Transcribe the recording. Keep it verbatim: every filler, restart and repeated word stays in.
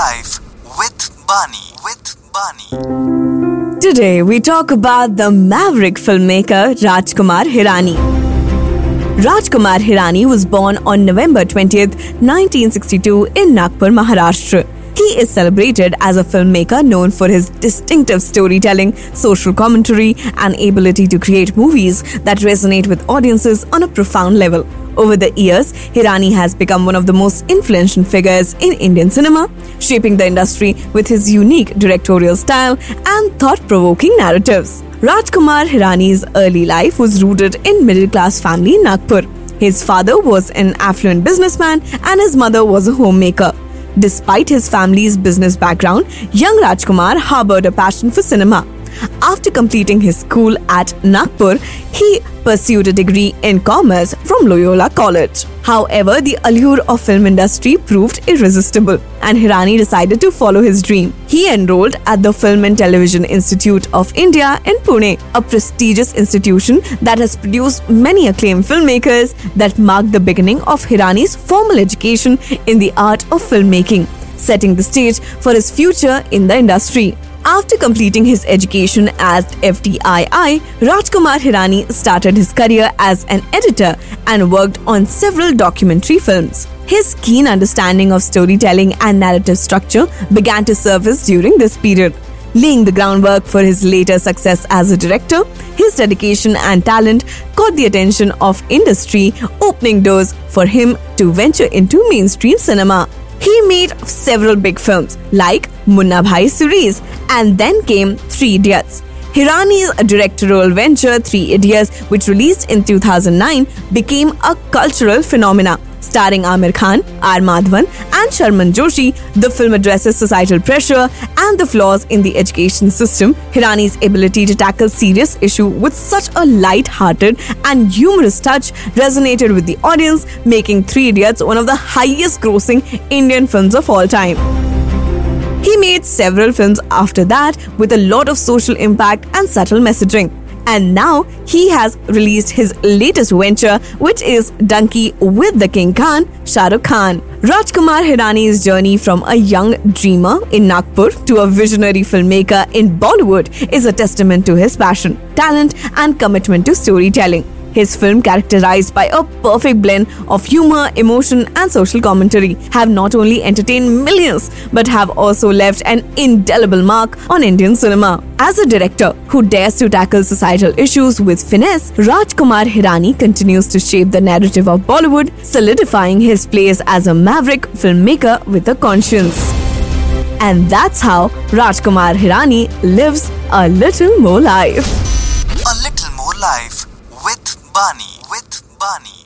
Life with Bani. With Bani. Today we talk about the maverick filmmaker Rajkumar Hirani. Rajkumar Hirani was born on November twentieth, nineteen sixty-two in Nagpur, Maharashtra. He is celebrated as a filmmaker known for his distinctive storytelling, social commentary, and ability to create movies that resonate with audiences on a profound level. Over the years, Hirani has become one of the most influential figures in Indian cinema, shaping the industry with his unique directorial style and thought-provoking narratives. Rajkumar Hirani's early life was rooted in middle-class family in Nagpur. His father was an affluent businessman and his mother was a homemaker. Despite his family's business background, young Rajkumar harbored a passion for cinema. After completing his school at Nagpur, he pursued a degree in commerce from Loyola College. However, the allure of film industry proved irresistible, and Hirani decided to follow his dream. He enrolled at the Film and Television Institute of India in Pune, a prestigious institution that has produced many acclaimed filmmakers that marked the beginning of Hirani's formal education in the art of filmmaking, setting the stage for his future in the industry. After completing his education at F T I I, Rajkumar Hirani started his career as an editor and worked on several documentary films. His keen understanding of storytelling and narrative structure began to surface during this period, laying the groundwork for his later success as a director. His dedication and talent caught the attention of industry, opening doors for him to venture into mainstream cinema. He made several big films like Munna Bhai series and then came Three Idiots. Hirani's directorial venture Three Idiots, which released in two thousand nine, became a cultural phenomena. Starring Aamir Khan, R. Madhavan and Sharman Joshi, the film addresses societal pressure and the flaws in the education system. Hirani's ability to tackle serious issue with such a light-hearted and humorous touch resonated with the audience, making Three Idiots one of the highest-grossing Indian films of all time. He made several films after that with a lot of social impact and subtle messaging. And now he has released his latest venture, which is Dunkey with the King Khan, Shahrukh Khan. Rajkumar Hirani's journey from a young dreamer in Nagpur to a visionary filmmaker in Bollywood is a testament to his passion, talent and commitment to storytelling. His film, characterized by a perfect blend of humor, emotion and social commentary, have not only entertained millions but have also left an indelible mark on Indian cinema. As a director who dares to tackle societal issues with finesse, Rajkumar Hirani continues to shape the narrative of Bollywood, solidifying his place as a maverick filmmaker with a conscience. And that's how Rajkumar Hirani lives a little more life. A little more life. With Bani. With Bani.